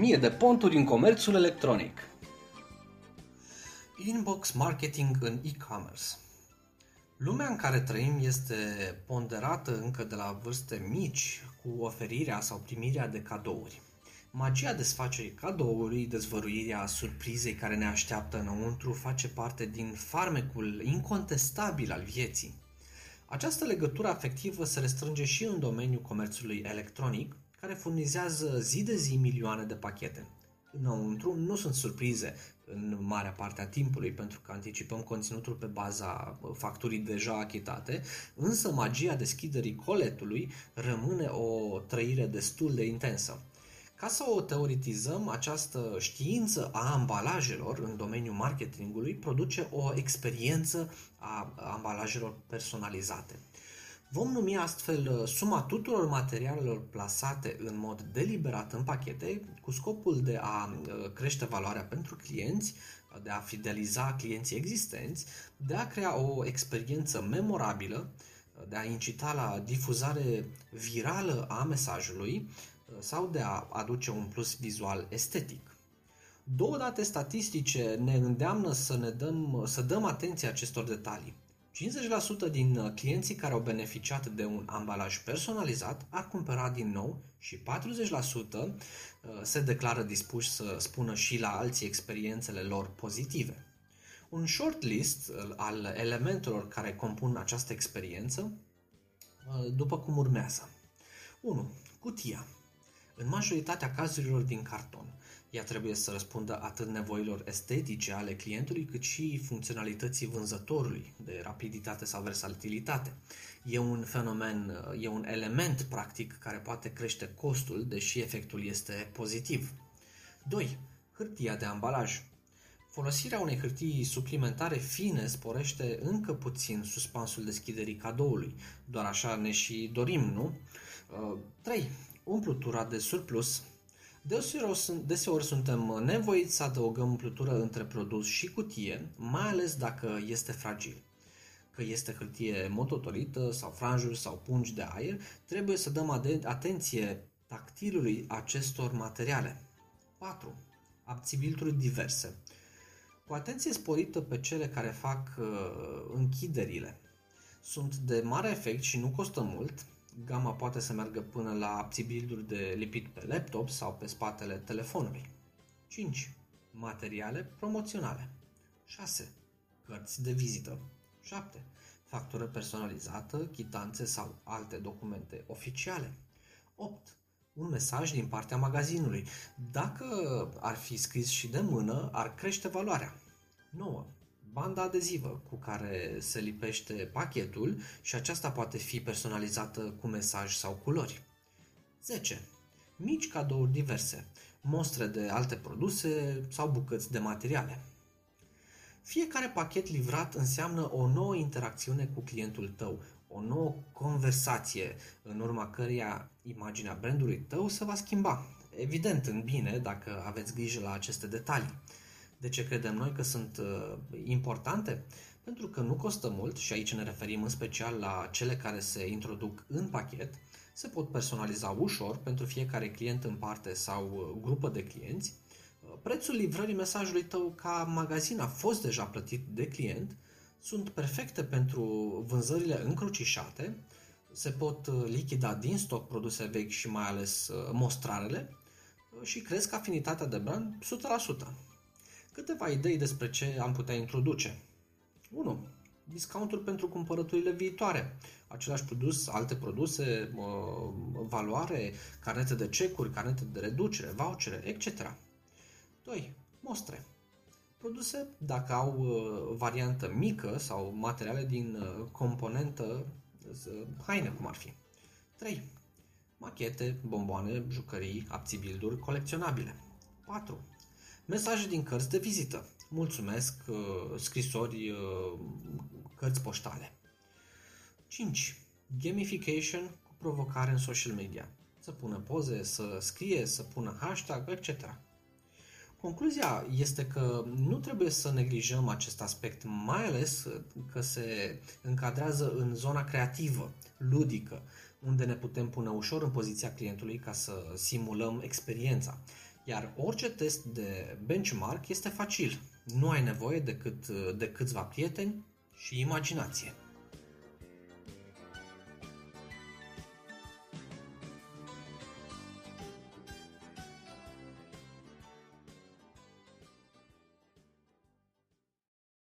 1000 de ponturi în comerțul electronic. Inbox marketing în e-commerce. Lumea în care trăim este ponderată încă de la vârste mici cu oferirea sau primirea de cadouri. Magia desfacerii cadoului, dezvăluirea surprizei care ne așteaptă înăuntru, face parte din farmecul incontestabil al vieții. Această legătură afectivă se restrânge și în domeniul comerțului electronic, care furnizează zi de zi milioane de pachete. Înăuntru nu sunt surprize în marea parte a timpului, pentru că anticipăm conținutul pe baza facturii deja achitate, însă magia deschiderii coletului rămâne o trăire destul de intensă. Ca să o teoretizăm, această știință a ambalajelor în domeniul marketingului produce o experiență a ambalajelor personalizate. Vom numi astfel suma tuturor materialelor plasate în mod deliberat în pachete cu scopul de a crește valoarea pentru clienți, de a fideliza clienții existenți, de a crea o experiență memorabilă, de a incita la difuzare virală a mesajului sau de a aduce un plus vizual estetic. Două date statistice ne îndeamnă să dăm atenție acestor detalii. 50% din clienții care au beneficiat de un ambalaj personalizat ar cumpăra din nou și 40% se declară dispuși să spună și la alții experiențele lor pozitive. Un shortlist al elementelor care compun această experiență după cum urmează. 1. Cutia. În majoritatea cazurilor din carton, ea trebuie să răspundă atât nevoilor estetice ale clientului, cât și funcționalității vânzătorului, de rapiditate sau versatilitate. E un element practic care poate crește costul, deși efectul este pozitiv. 2. Hârtia de ambalaj. Folosirea unei hârtii suplimentare fine sporește încă puțin suspansul deschiderii cadoului. Doar așa ne și dorim, nu? 3. Umplutura de surplus. Deseori suntem nevoiți să adăugăm umplutură între produs și cutie, mai ales dacă este fragil. Că este hârtie mototolită sau franjuri sau pungi de aer, trebuie să dăm atenție tactilului acestor materiale. 4. Abțibilturi diverse. Cu atenție sporită pe cele care fac închiderile. Sunt de mare efect și nu costă mult. Gama poate să meargă până la abțibilduri de lipit pe laptop sau pe spatele telefonului. 5. Materiale promoționale. 6. Cărți de vizită. 7. Factură personalizată, chitanțe sau alte documente oficiale. 8. Un mesaj din partea magazinului. Dacă ar fi scris și de mână, ar crește valoarea. 9. Banda adezivă cu care se lipește pachetul și aceasta poate fi personalizată cu mesaj sau culori. 10. Mici cadouri diverse, mostre de alte produse sau bucăți de materiale. Fiecare pachet livrat înseamnă o nouă interacțiune cu clientul tău, o nouă conversație, în urma căreia imaginea brandului tău se va schimba. Evident, în bine, dacă aveți grijă la aceste detalii. De ce credem noi că sunt importante? Pentru că nu costă mult și aici ne referim în special la cele care se introduc în pachet, se pot personaliza ușor pentru fiecare client în parte sau grupă de clienți. Prețul livrării mesajului tău ca magazin a fost deja plătit de client, sunt perfecte pentru vânzările încrucișate, se pot lichida din stoc produse vechi și mai ales mostrarele și cresc afinitatea de brand 100%. Câteva idei despre ce am putea introduce. 1. Discounturi pentru cumpărăturile viitoare. Același produs, alte produse, valoare, carnete de cecuri, carnete de reducere, vouchere, etc. 2. Mostre. Produse, dacă au variantă mică sau materiale din componentă haine, cum ar fi. 3. Machete, bomboane, jucării, abțibilduri colecționabile. 4. Mesaje din cărți de vizită. Mulțumesc, scrisori, cărți poștale. 5. Gamification cu provocare în social media. Să pună poze, să scrie, să pună hashtag, etc. Concluzia este că nu trebuie să neglijăm acest aspect, mai ales că se încadrează în zona creativă, ludică, unde ne putem pune ușor în poziția clientului ca să simulăm experiența. Iar orice test de benchmark este facil. Nu ai nevoie decât de câțiva prieteni și imaginație.